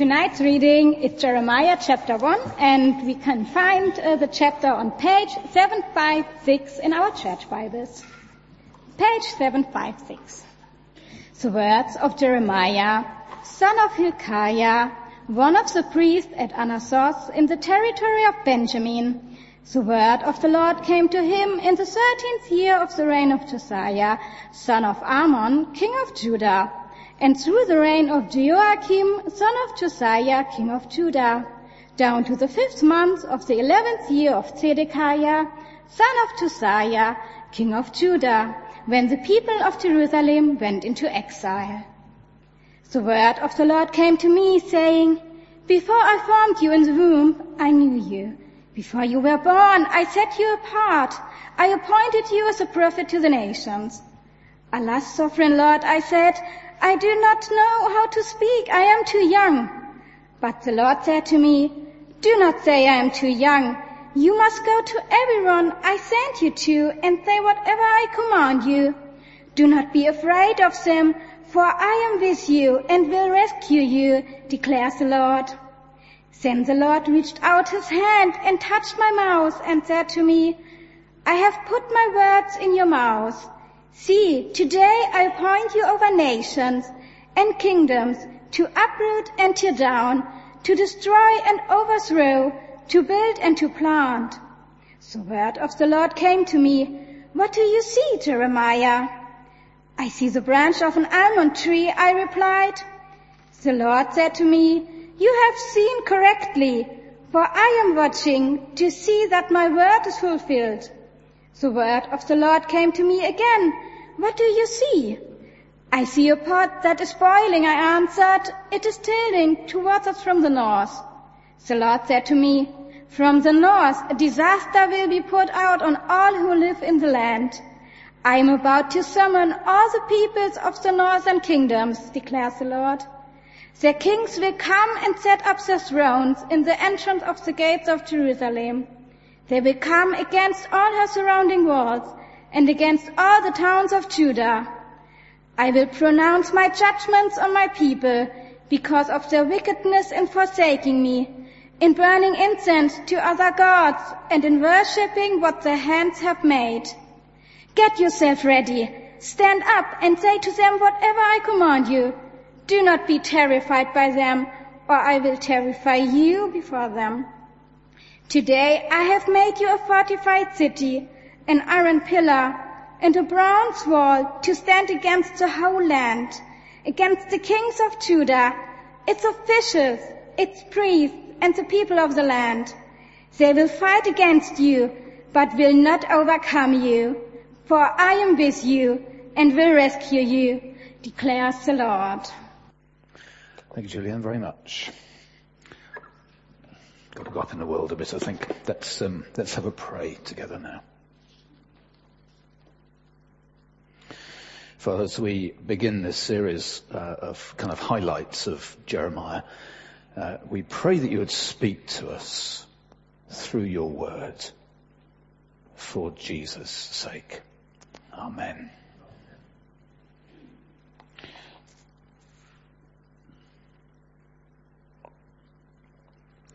Tonight's reading is Jeremiah chapter 1, and we can find the chapter on page 756 in our church Bibles. Page 756. The words of Jeremiah, son of Hilkiah, one of the priests at Anathoth in the territory of Benjamin. The word of the Lord came to him in the 13th year of the reign of Josiah, son of Ammon, king of Judah, and through the reign of Jehoiakim, son of Josiah, king of Judah, down to the 5th month of the 11th year of Zedekiah, son of Josiah, king of Judah, when the people of Jerusalem went into exile. The word of the Lord came to me, saying, Before I formed you in the womb, I knew you. Before you were born, I set you apart. I appointed you as a prophet to the nations. Alas, sovereign Lord, I said, I do not know how to speak. I am too young. But the Lord said to me, Do not say I am too young. You must go to everyone I send you to and say whatever I command you. Do not be afraid of them, for I am with you and will rescue you, declares the Lord. Then the Lord reached out his hand and touched my mouth and said to me, I have put my words in your mouth. See, today I appoint you over nations and kingdoms to uproot and tear down, to destroy and overthrow, to build and to plant. The word of the Lord came to me. What do you see, Jeremiah? I see the branch of an almond tree, I replied. The Lord said to me, You have seen correctly, for I am watching to see that my word is fulfilled. The word of the Lord came to me again. What do you see? I see a pot that is boiling, I answered. It is tilting towards us from the north. The Lord said to me, From the north a disaster will be poured out on all who live in the land. I am about to summon all the peoples of the northern kingdoms, declares the Lord. Their kings will come and set up their thrones in the entrance of the gates of Jerusalem. They will come against all her surrounding walls and against all the towns of Judah. I will pronounce my judgments on my people because of their wickedness in forsaking me, in burning incense to other gods, and in worshipping what their hands have made. Get yourself ready. Stand up and say to them whatever I command you. Do not be terrified by them, or I will terrify you before them. Today I have made you a fortified city, an iron pillar, and a bronze wall to stand against the whole land, against the kings of Judah, its officials, its priests, and the people of the land. They will fight against you, but will not overcome you, for I am with you and will rescue you, declares the Lord. Thank you, Julian, very much. Got to go up in the world a bit, I think. Let's have a pray together now. Father, as we begin this series of kind of highlights of Jeremiah, we pray that you would speak to us through your word for Jesus' sake. Amen.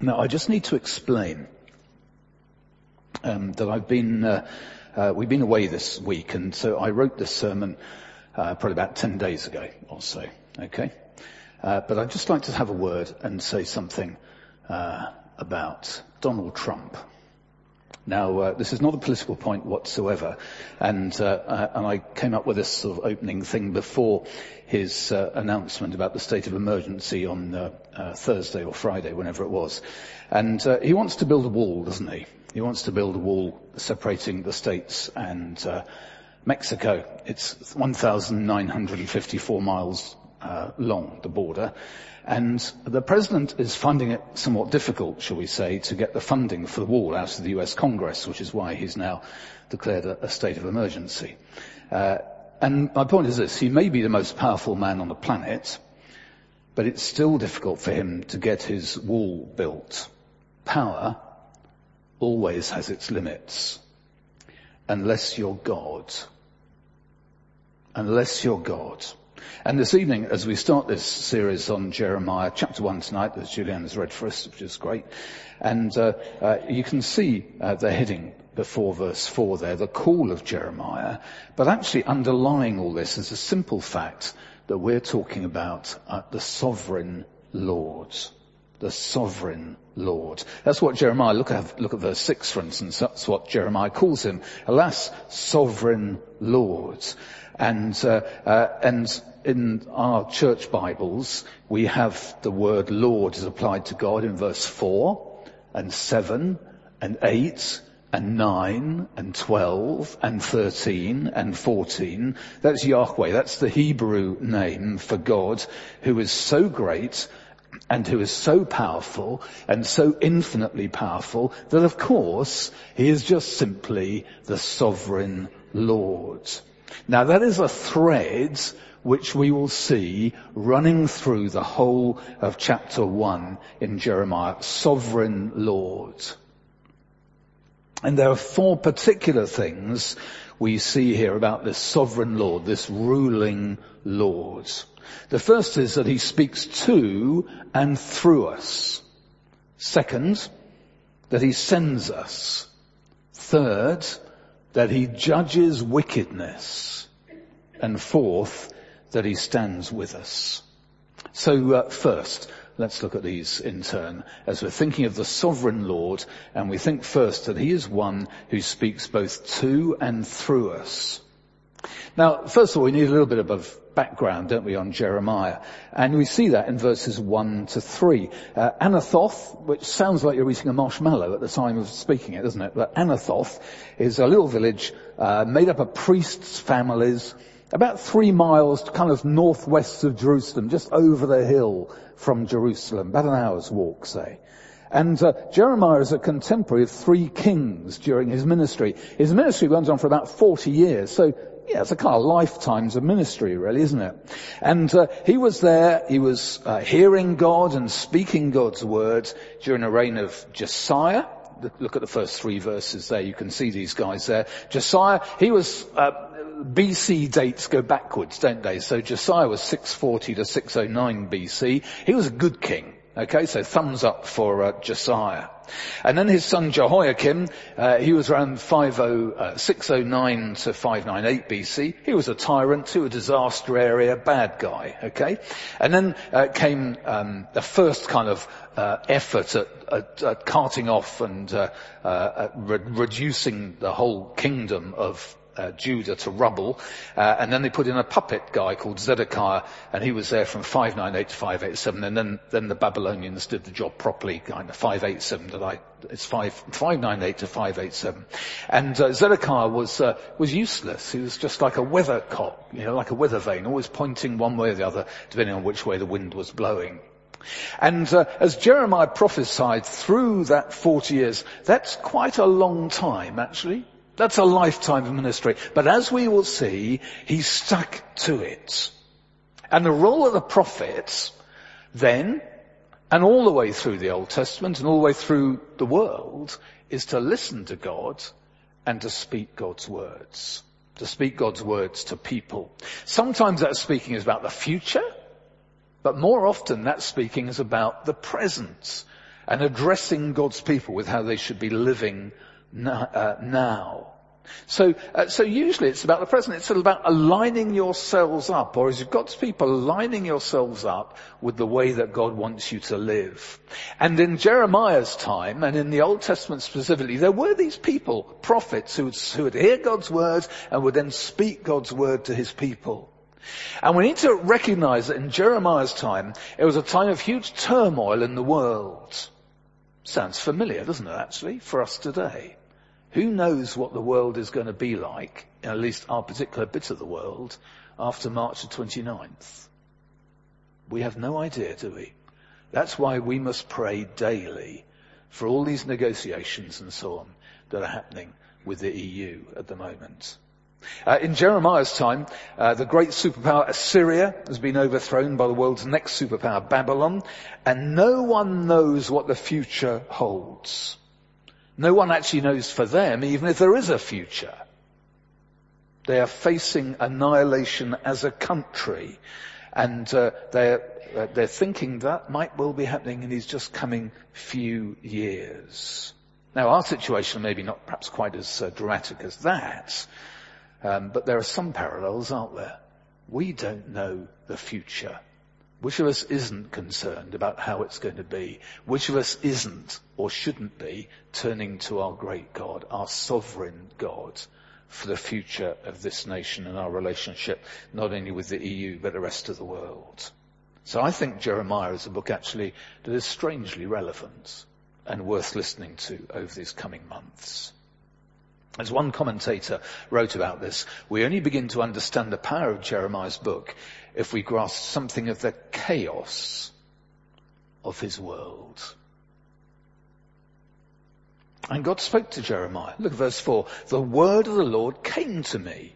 Now, I just need to explain that we've been away this week, and so I wrote this sermon probably about 10 days ago or so, okay? But I'd just like to have a word and say something about Donald Trump. Now, this is not a political point whatsoever, and I came up with this sort of opening thing before his announcement about the state of emergency on Thursday or Friday, whenever it was. And he wants to build a wall, doesn't he? He wants to build a wall separating the states and Mexico. It's 1,954 miles long, the border. And the president is finding it somewhat difficult, shall we say, to get the funding for the wall out of the US Congress, which is why he's now declared a state of emergency. And my point is this, he may be the most powerful man on the planet, but it's still difficult for him to get his wall built. Power always has its limits. Unless you're God. And this evening, as we start this series on Jeremiah, chapter 1 tonight, that Julianne has read for us, which is great, and you can see the heading before verse 4 there, the call of Jeremiah, but actually underlying all this is a simple fact that we're talking about the sovereign Lord. The sovereign Lord. That's what Jeremiah, look at verse 6 for instance, that's what Jeremiah calls him. Alas, sovereign Lord. And in our church Bibles, we have the word Lord is applied to God in verse 4 and 7 and 8 and 9 and 12 and 13 and 14. That's Yahweh. That's the Hebrew name for God who is so great and who is so powerful and so infinitely powerful that, of course, he is just simply the sovereign Lord. Now, that is a thread which we will see running through the whole of chapter 1 in Jeremiah, sovereign Lord. And there are four particular things we see here about this sovereign Lord, this ruling Lord. The first is that he speaks to and through us. Second, that he sends us. Third, that he judges wickedness. And fourth, that he stands with us. So first, let's look at these in turn as we're thinking of the sovereign Lord, and we think first that he is one who speaks both to and through us. Now, first of all, we need a little bit of background, don't we, on Jeremiah? And we see that in verses 1 to 3. Anathoth, which sounds like you're eating a marshmallow at the time of speaking it, doesn't it? But Anathoth is a little village made up of priests' families, about 3 miles kind of northwest of Jerusalem, just over the hill from Jerusalem, about an hour's walk, say. And Jeremiah is a contemporary of 3 kings during his ministry. His ministry went on for about 40 years, so yeah, it's a kind of lifetimes of ministry, really, isn't it? And he was there, he was hearing God and speaking God's word during the reign of Josiah. Look at the first 3 verses there, you can see these guys there. Josiah, he was, BC dates go backwards, don't they? So Josiah was 640 to 609 BC. He was a good king. Okay, so thumbs up for Josiah. And then his son Jehoiakim, he was around 609 to 598 BC. He was a tyrant to a disaster area, bad guy, okay? And then came the first kind of effort at carting off and reducing the whole kingdom of Judah to rubble, and then they put in a puppet guy called Zedekiah, and he was there from 598 to 587, and then the Babylonians did the job properly, kind of 587 that it's 598 to 587. And Zedekiah was useless. He was just like a weathercock, you know, like a weather vane, always pointing one way or the other, depending on which way the wind was blowing. And as Jeremiah prophesied through that 40 years, that's quite a long time, actually. That's a lifetime of ministry. But as we will see, he stuck to it. And the role of the prophets then, and all the way through the Old Testament and all the way through the world, is to listen to God and to speak God's words. To speak God's words to people. Sometimes that speaking is about the future, but more often that speaking is about the present and addressing God's people with how they should be living now. So usually it's about the present. It's sort of about aligning yourselves up, or as you've got people, aligning yourselves up with the way that God wants you to live. And in Jeremiah's time, and in the Old Testament specifically, there were these people, prophets, who would hear God's word and would then speak God's word to his people. And we need to recognize that in Jeremiah's time, it was a time of huge turmoil in the world. Sounds familiar, doesn't it, actually, for us today? Who knows what the world is going to be like, in at least our particular bit of the world, after March the 29th? We have no idea, do we? That's why we must pray daily for all these negotiations and so on that are happening with the EU at the moment. In Jeremiah's time, the great superpower Assyria has been overthrown by the world's next superpower, Babylon, and no one knows what the future holds. No one actually knows for them, even if there is a future. They are facing annihilation as a country, and they're thinking that might well be happening in these just coming few years. Now, our situation may be not perhaps quite as dramatic as that, but there are some parallels, aren't there? We don't know the future. Which of us isn't concerned about how it's going to be? Which of us isn't or shouldn't be turning to our great God, our sovereign God, for the future of this nation and our relationship, not only with the EU, but the rest of the world? So I think Jeremiah is a book actually that is strangely relevant and worth listening to over these coming months. As one commentator wrote about this, we only begin to understand the power of Jeremiah's book if we grasp something of the chaos of his world. And God spoke to Jeremiah. Look at verse 4. The word of the Lord came to me.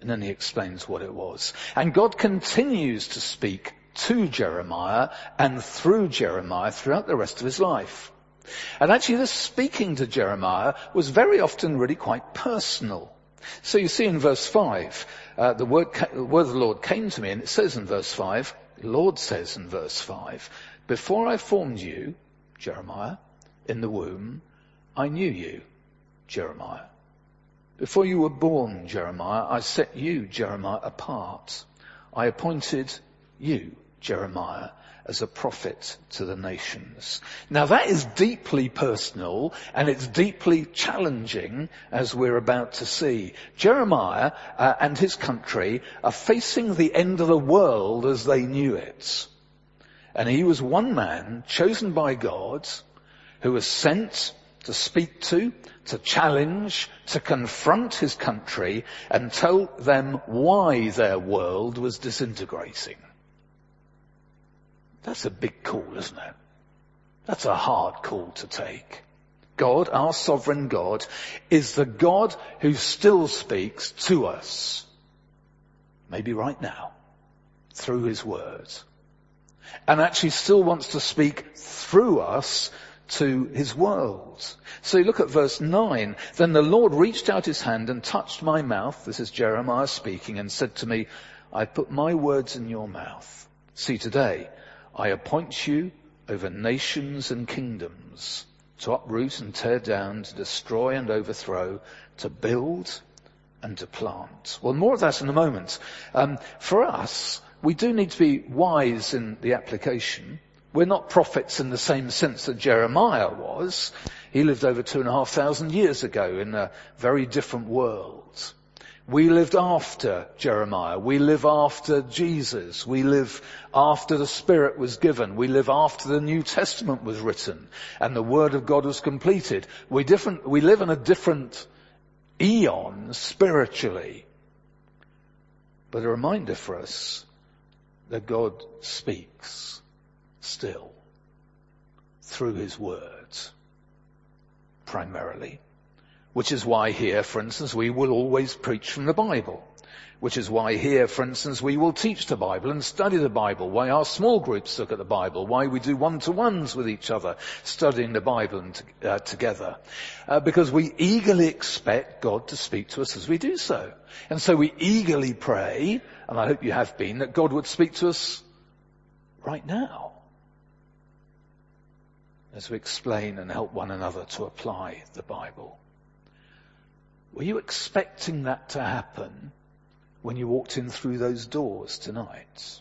And then he explains what it was. And God continues to speak to Jeremiah and through Jeremiah throughout the rest of his life. And actually this speaking to Jeremiah was very often really quite personal. So you see in verse 5, the word of the Lord came to me, and it says in verse 5, the Lord says in verse 5, before I formed you, Jeremiah, in the womb, I knew you, Jeremiah. Before you were born, Jeremiah, I set you, Jeremiah, apart. I appointed you, Jeremiah, as a prophet to the nations. Now that is deeply personal, and it's deeply challenging, as we're about to see. Jeremiah and his country are facing the end of the world as they knew it. And he was one man chosen by God who was sent to speak to challenge, to confront his country and tell them why their world was disintegrating. That's a big call, isn't it? That's a hard call to take. God, our sovereign God, is the God who still speaks to us, maybe right now, through his words, and actually still wants to speak through us to his world. So you look at verse 9. Then the Lord reached out his hand and touched my mouth, this is Jeremiah speaking, and said to me, I put my words in your mouth. See, today I appoint you over nations and kingdoms, to uproot and tear down, to destroy and overthrow, to build and to plant. Well, more of that in a moment. For us, we do need to be wise in the application. We're not prophets in the same sense that Jeremiah was. He lived over 2,500 years ago in a very different world. We lived after Jeremiah. We live after Jesus. We live after the Spirit was given. We live after the New Testament was written and the Word of God was completed. We live in a different eon spiritually. But a reminder for us that God speaks still through his words primarily. Which is why here, for instance, we will always preach from the Bible. Which is why here, for instance, we will teach the Bible and study the Bible. Why our small groups look at the Bible. Why we do one-to-ones with each other, studying the Bible together. Because we eagerly expect God to speak to us as we do so. And so we eagerly pray, and I hope you have been, that God would speak to us right now, as we explain and help one another to apply the Bible. Were you expecting that to happen when you walked in through those doors tonight?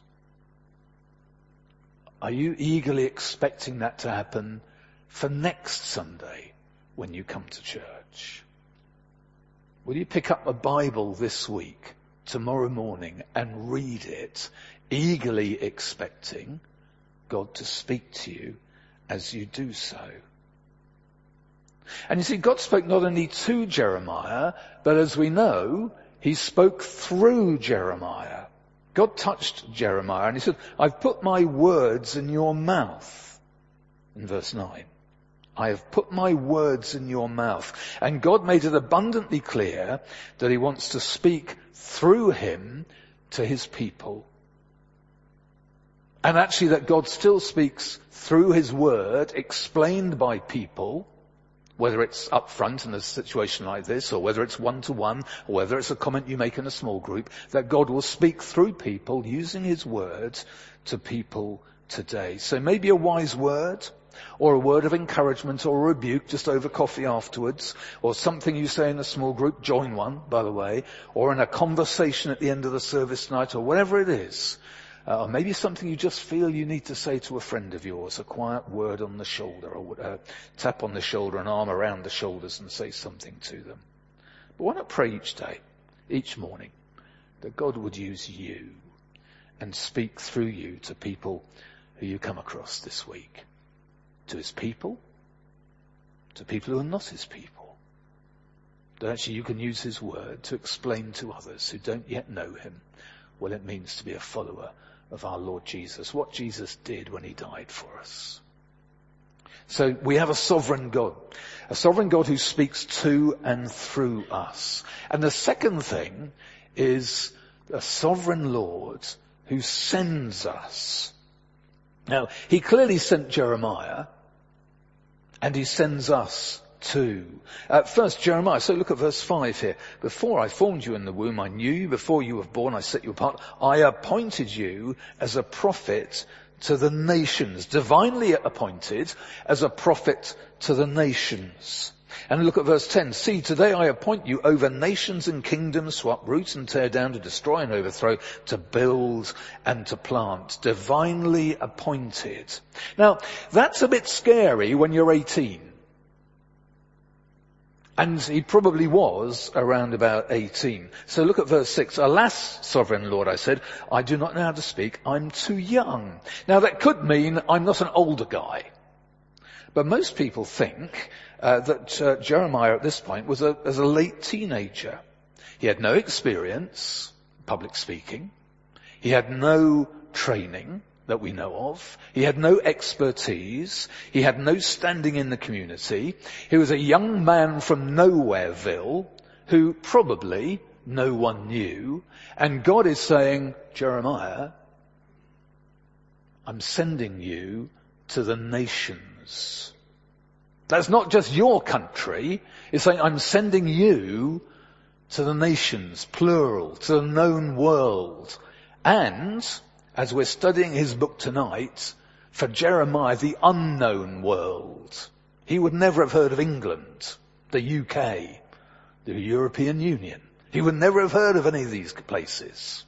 Are you eagerly expecting that to happen for next Sunday when you come to church? Will you pick up a Bible this week, tomorrow morning, and read it, eagerly expecting God to speak to you as you do so? And you see, God spoke not only to Jeremiah, but as we know, he spoke through Jeremiah. God touched Jeremiah and he said, I've put my words in your mouth. In verse 9, I have put my words in your mouth. And God made it abundantly clear that he wants to speak through him to his people. And actually that God still speaks through his word, explained by people, whether it's up front in a situation like this, or whether it's one-to-one, or whether it's a comment you make in a small group, that God will speak through people using his word to people today. So maybe a wise word, or a word of encouragement or rebuke just over coffee afterwards, or something you say in a small group, join one, by the way, or in a conversation at the end of the service tonight, or whatever it is. Or maybe something you just feel you need to say to a friend of yours, a quiet word on the shoulder, or a tap on the shoulder, an arm around the shoulders, and say something to them. But why not pray each day, each morning, that God would use you and speak through you to people who you come across this week, to his people, to people who are not his people, that actually you can use his word to explain to others who don't yet know him what it means to be a follower of our Lord Jesus, what Jesus did when he died for us. So we have a sovereign God who speaks to and through us. And the second thing is a sovereign Lord who sends us. Now, he clearly sent Jeremiah, and he sends us too. First, Jeremiah. So look at verse 5 here. Before I formed you in the womb, I knew you. Before you were born, I set you apart. I appointed you as a prophet to the nations. Divinely appointed as a prophet to the nations. And look at verse 10. See, today I appoint you over nations and kingdoms to uproot and tear down, to destroy and overthrow, to build and to plant. Divinely appointed. Now, that's a bit scary when you're 18. And he probably was around about 18. So look at verse 6. Alas, sovereign Lord, I said, I do not know how to speak. I'm too young. Now that could mean I'm not an older guy. But most people think that Jeremiah at this point was a late teenager. He had no experience, public speaking. He had no training that we know of. He had no expertise. He had no standing in the community. He was a young man from Nowhereville who probably no one knew. And God is saying, Jeremiah, I'm sending you to the nations. That's not just your country. It's saying, I'm sending you to the nations, plural, to the known world. And as we're studying his book tonight, for Jeremiah, the unknown world. He would never have heard of England, the UK, the European Union. He would never have heard of any of these places.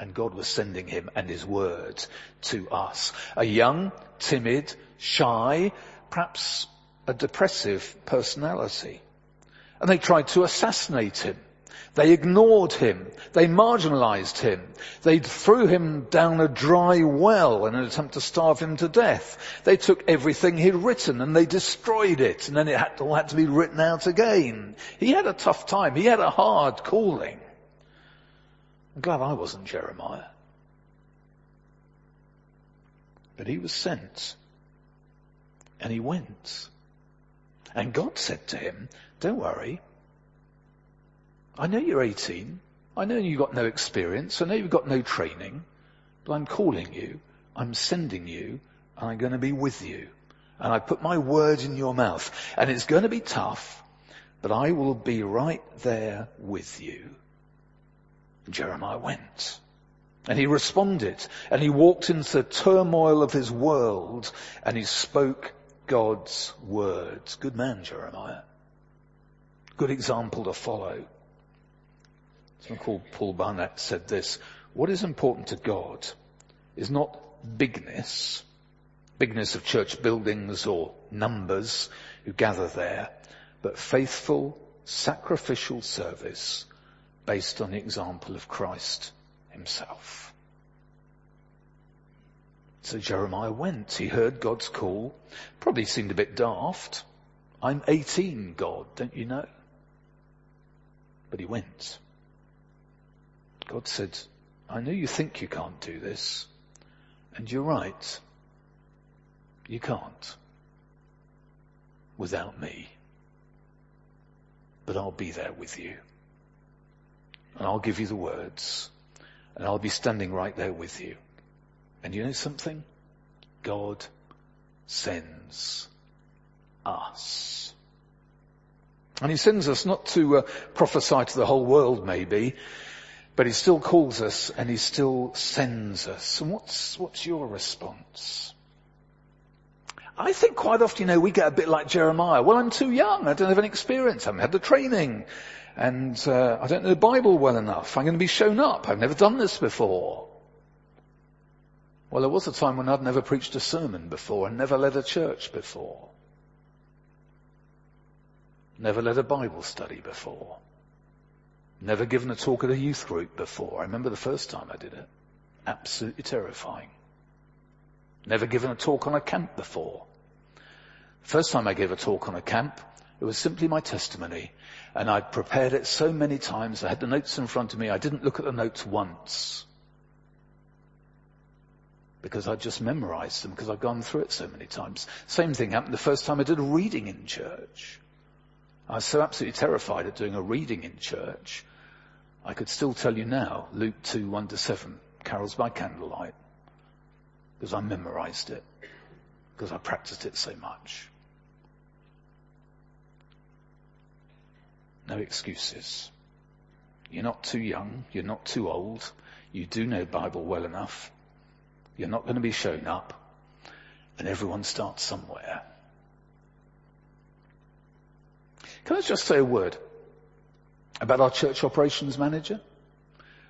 And God was sending him and his word to us. A young, timid, shy, perhaps a depressive personality. And they tried to assassinate him. They ignored him. They marginalized him. They threw him down a dry well in an attempt to starve him to death. They took everything he'd written and they destroyed it. And then it all had to be written out again. He had a tough time. He had a hard calling. I'm glad I wasn't Jeremiah. But he was sent. And he went. And God said to him, don't worry. I know you're 18. I know you've got no experience. I know you've got no training. But I'm calling you. I'm sending you. And I'm going to be with you. And I put my word in your mouth. And it's going to be tough. But I will be right there with you. And Jeremiah went. And he responded. And he walked into the turmoil of his world. And he spoke God's words. Good man, Jeremiah. Good example to follow. Someone called Paul Barnett said this, what is important to God is not bigness of church buildings or numbers who gather there, but faithful, sacrificial service based on the example of Christ himself. So Jeremiah went. He heard God's call. Probably seemed a bit daft. I'm 18, God, don't you know? But he went. God said, I know you think you can't do this, and you're right. You can't without me, but I'll be there with you, and I'll give you the words, and I'll be standing right there with you. And you know something? God sends us. And he sends us not to prophesy to the whole world, maybe, but he still calls us and he still sends us. And what's your response? I think quite often, we get a bit like Jeremiah. Well, I'm too young. I don't have any experience. I haven't had the training. And I don't know the Bible well enough. I'm going to be shown up. I've never done this before. Well, there was a time when I'd never preached a sermon before and never led a church before. Never led a Bible study before. Never given a talk at a youth group before. I remember the first time I did it. Absolutely terrifying. Never given a talk on a camp before. The first time I gave a talk on a camp, it was simply my testimony. And I'd prepared it so many times. I had the notes in front of me. I didn't look at the notes once. Because I'd just memorized them because I'd gone through it so many times. Same thing happened the first time I did a reading in church. I was so absolutely terrified at doing a reading in church. I could still tell you now, Luke 2, 1-7, Carols by Candlelight, because I memorized it, because I practiced it so much. No excuses. You're not too young, you're not too old, you do know Bible well enough, you're not going to be shown up, and everyone starts somewhere. Can I just say a word about our church operations manager?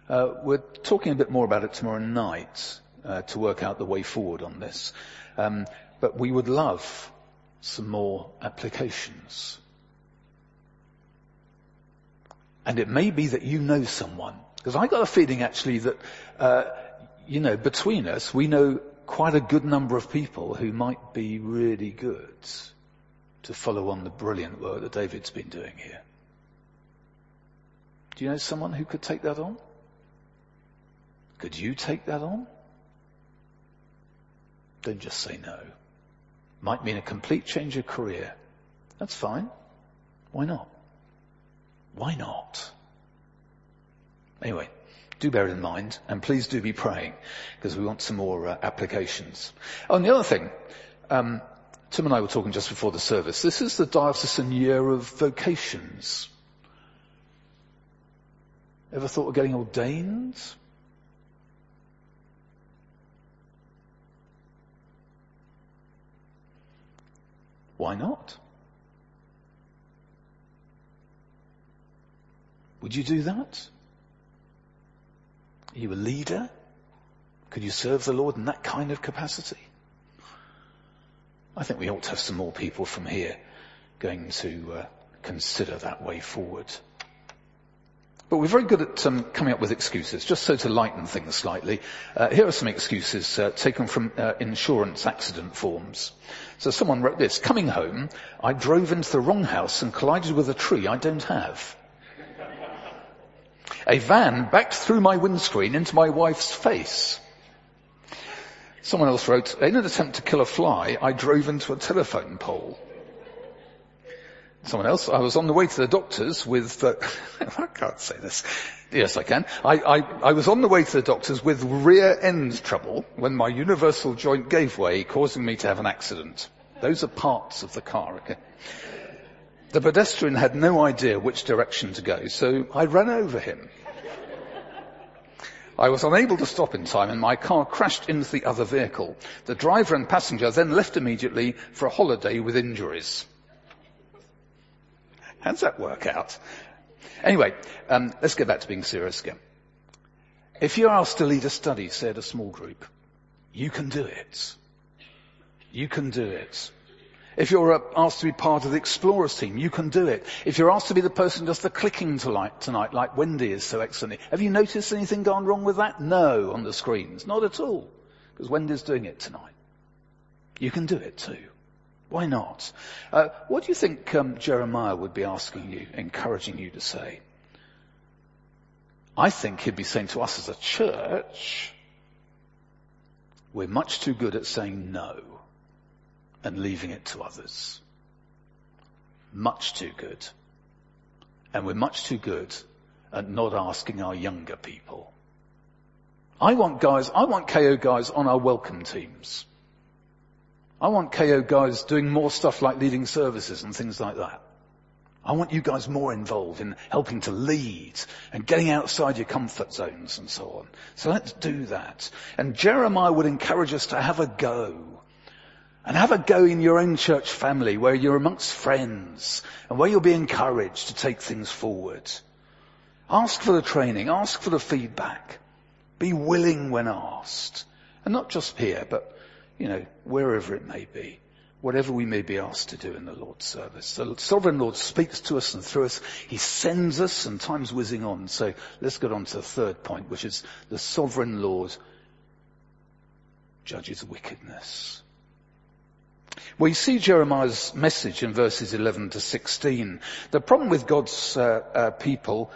We're talking a bit more about it tomorrow night to work out the way forward on this. But we would love some more applications. And it may be that you know someone. Because I got a feeling actually that, between us, we know quite a good number of people who might be really good to follow on the brilliant work that David's been doing here. Do you know someone who could take that on? Could you take that on? Don't just say no. Might mean a complete change of career. That's fine. Why not? Why not? Anyway, do bear it in mind, and please do be praying, because we want some more applications. Oh, and the other thing, Tim and I were talking just before the service. This is the diocesan year of vocations. Ever thought of getting ordained? Why not? Would you do that? Are you a leader? Could you serve the Lord in that kind of capacity? I think we ought to have some more people from here going to consider that way forward. But we're very good at coming up with excuses, just so to lighten things slightly. Here are some excuses taken from insurance accident forms. So someone wrote this: coming home, I drove into the wrong house and collided with a tree I don't have. A van backed through my windscreen into my wife's face. Someone else wrote, in an attempt to kill a fly, I drove into a telephone pole. Someone else, I was on the way to the doctor's with, I can't say this. Yes, I can. I was on the way to the doctor's with rear end trouble when my universal joint gave way, causing me to have an accident. Those are parts of the car, okay? The pedestrian had no idea which direction to go, so I ran over him. I was unable to stop in time and my car crashed into the other vehicle. The driver and passenger then left immediately for a holiday with injuries. How does that work out? Anyway, let's get back to being serious again. If you're asked to lead a study, say at a small group, you can do it. You can do it. If you're asked to be part of the Explorers team, you can do it. If you're asked to be the person just the clicking tonight, like Wendy is so excellently. Have you noticed anything gone wrong with that? No, on the screens. Not at all. Because Wendy's doing it tonight. You can do it too. Why not? What do you think Jeremiah would be asking you, encouraging you to say? I think he'd be saying to us as a church, we're much too good at saying no and leaving it to others. Much too good. And we're much too good at not asking our younger people. I want KO guys on our welcome teams. I want KO guys doing more stuff like leading services and things like that. I want you guys more involved in helping to lead and getting outside your comfort zones and so on. So let's do that. And Jeremiah would encourage us to have a go. And have a go in your own church family where you're amongst friends and where you'll be encouraged to take things forward. Ask for the training. Ask for the feedback. Be willing when asked. And not just here, but, you know, wherever it may be. Whatever we may be asked to do in the Lord's service. The Sovereign Lord speaks to us and through us. He sends us, and time's whizzing on. So let's get on to the third point, which is the Sovereign Lord judges wickedness. We see Jeremiah's message in verses 11 to 16. The problem with God's people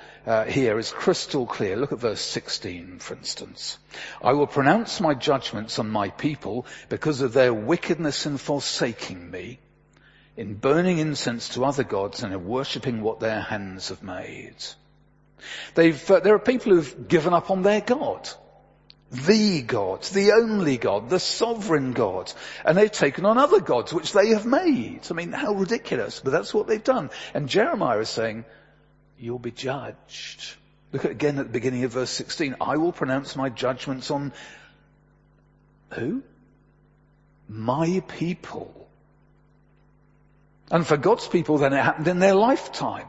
here is crystal clear. Look at verse 16, for instance. I will pronounce my judgments on my people because of their wickedness in forsaking me, in burning incense to other gods and in worshipping what their hands have made. There are people who've given up on their God. The God, the only God, the sovereign God. And they've taken on other gods, which they have made. I mean, how ridiculous, but that's what they've done. And Jeremiah is saying, you'll be judged. Look at again at the beginning of verse 16. I will pronounce my judgments on who? My people. And for God's people, then it happened in their lifetime.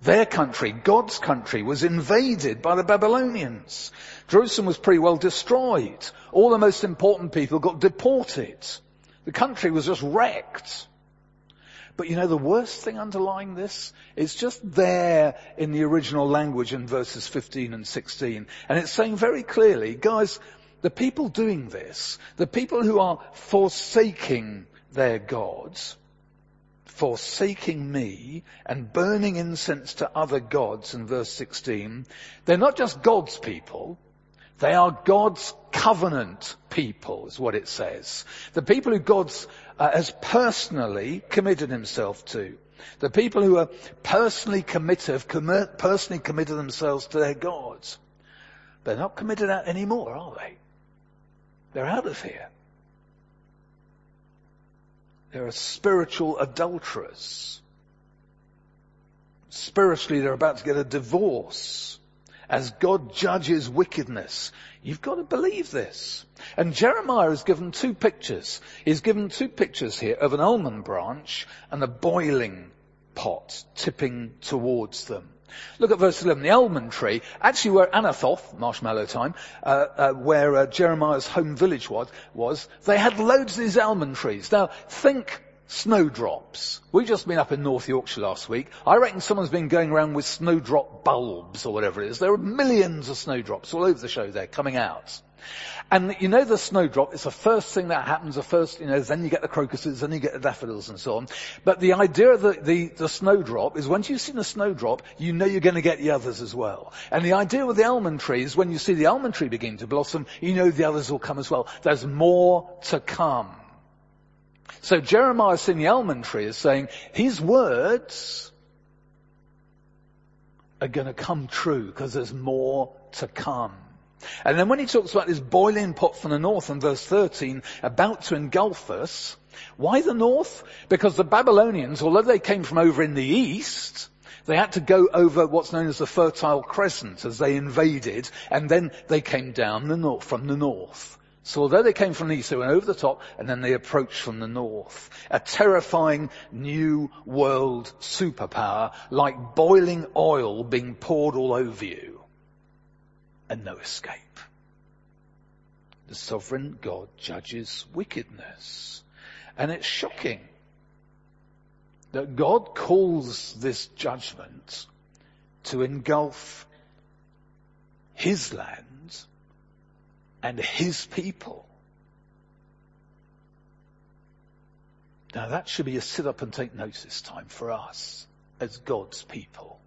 Their country, God's country, was invaded by the Babylonians. Jerusalem was pretty well destroyed. All the most important people got deported. The country was just wrecked. But you know, the worst thing underlying this is just there in the original language in verses 15 and 16. And it's saying very clearly, guys, the people doing this, the people who are forsaking their gods, forsaking me and burning incense to other gods in verse 16, they're not just God's people, they are God's covenant people, is what it says. The people who God has personally committed himself to. The people who are personally committed, have personally committed themselves to their gods. They're not committed out anymore, are they? They're out of here. They are spiritual adulterers. Spiritually, they're about to get a divorce as God judges wickedness. You've got to believe this. And Jeremiah is given two pictures. He's given two pictures here of an almond branch and a boiling pot tipping towards them. Look at verse 11. The almond tree, actually where Anathoth, marshmallow time, where Jeremiah's home village was, they had loads of these almond trees. Now, think snowdrops. We've just been up in North Yorkshire last week. I reckon someone's been going around with snowdrop bulbs or whatever it is. There are millions of snowdrops all over the show there coming out. And you know the snowdrop, it's the first thing that happens, then you get the crocuses, then you get the daffodils and so on. But the idea of the snowdrop is once you've seen the snowdrop, you know you're going to get the others as well. And the idea with the almond tree is when you see the almond tree begin to blossom, you know the others will come as well. There's more to come. So Jeremiah seeing the almond tree is saying, his words are going to come true because there's more to come. And then when he talks about this boiling pot from the north in verse 13, about to engulf us, why the north? Because the Babylonians, although they came from over in the east, they had to go over what's known as the Fertile Crescent as they invaded, and then they came down the north, from the north. So although they came from the east, they went over the top, and then they approached from the north. A terrifying new world superpower, like boiling oil being poured all over you. And no escape. The sovereign God judges wickedness. And it's shocking that God calls this judgment to engulf his land and his people. Now that should be a sit up and take notice time for us as God's people.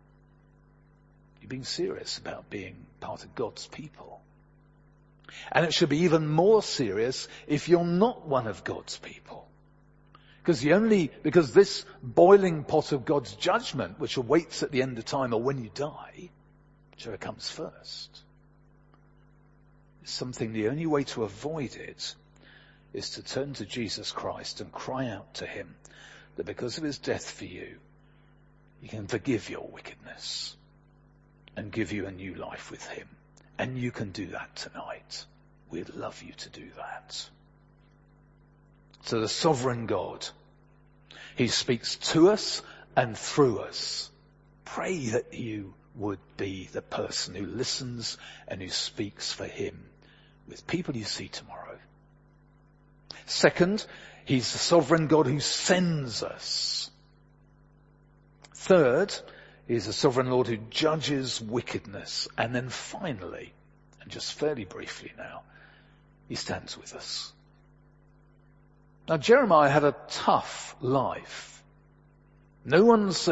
You're being serious about being part of God's people. And it should be even more serious if you're not one of God's people. Because this boiling pot of God's judgment, which awaits at the end of time or when you die, whichever comes first, is something the only way to avoid it is to turn to Jesus Christ and cry out to him that because of his death for you, he can forgive your wickedness and give you a new life with him. And you can do that tonight. We'd love you to do that. So the sovereign God, he speaks to us and through us. Pray that you would be the person who listens and who speaks for him with people you see tomorrow. Second, he's the sovereign God who sends us. Third, he's the sovereign Lord who judges wickedness. And then finally, and just fairly briefly now, he stands with us. Now, Jeremiah had a tough life. No one's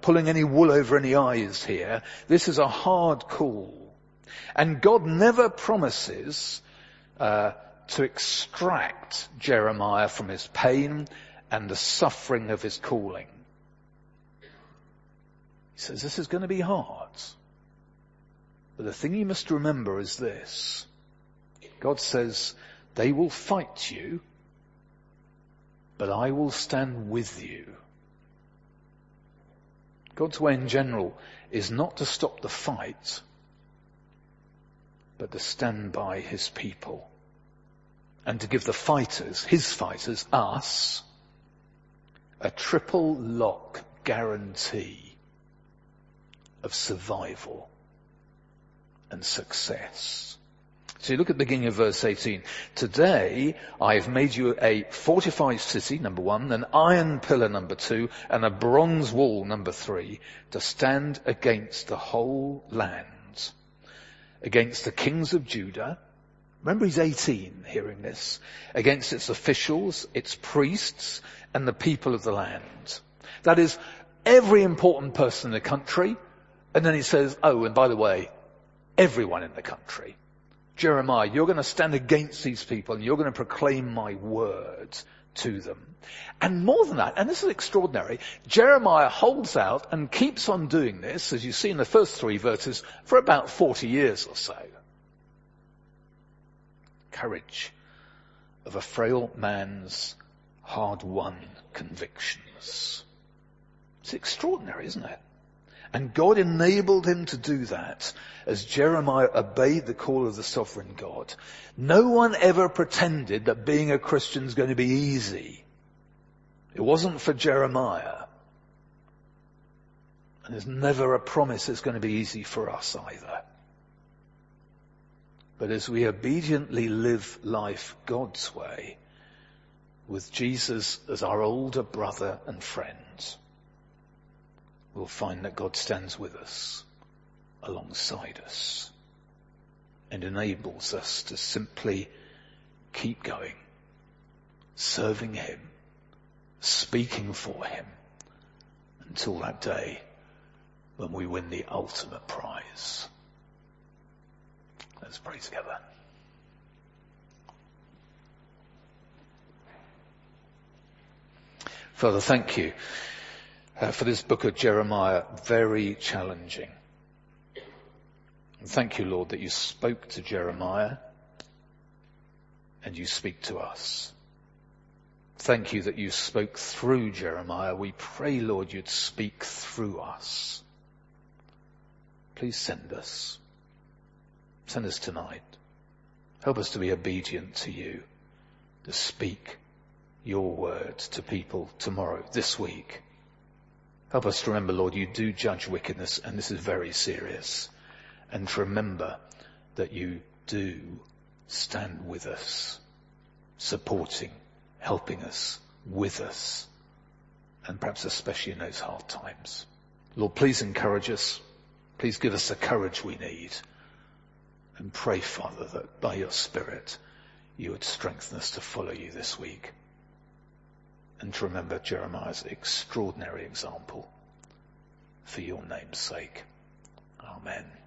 pulling any wool over any eyes here. This is a hard call. And God never promises to extract Jeremiah from his pain and the suffering of his calling. He says, this is going to be hard. But the thing you must remember is this. God says, they will fight you, but I will stand with you. God's way in general is not to stop the fight, but to stand by his people and to give the fighters, his fighters, us, a triple lock guarantee of survival and success. So you look at the beginning of verse 18. Today I have made you a fortified city, number one, an iron pillar, number two, and a bronze wall, number three, to stand against the whole land, against the kings of Judah. Remember, he's 18 hearing this. Against its officials, its priests, and the people of the land. That is, every important person in the country. And then he says, oh, and by the way, everyone in the country. Jeremiah, you're going to stand against these people and you're going to proclaim my words to them. And more than that, and this is extraordinary, Jeremiah holds out and keeps on doing this, as you see in the first three verses, for about 40 years or so. Courage of a frail man's hard-won convictions. It's extraordinary, isn't it? And God enabled him to do that as Jeremiah obeyed the call of the sovereign God. No one ever pretended that being a Christian is going to be easy. It wasn't for Jeremiah. And there's never a promise it's going to be easy for us either. But as we obediently live life God's way, with Jesus as our older brother and friend, we'll find that God stands with us, alongside us, and enables us to simply keep going, serving him, speaking for him, until that day when we win the ultimate prize. Let's pray together. Father, thank you for this book of Jeremiah, very challenging. And thank you, Lord, that you spoke to Jeremiah and you speak to us. Thank you that you spoke through Jeremiah. We pray, Lord, you'd speak through us. Please send us. Send us tonight. Help us to be obedient to you, to speak your words to people tomorrow, this week. Help us to remember, Lord, you do judge wickedness, and this is very serious. And to remember that you do stand with us, supporting, helping us, with us, and perhaps especially in those hard times. Lord, please encourage us. Please give us the courage we need. And pray, Father, that by your Spirit, you would strengthen us to follow you this week. And to remember Jeremiah's extraordinary example for your name's sake. Amen.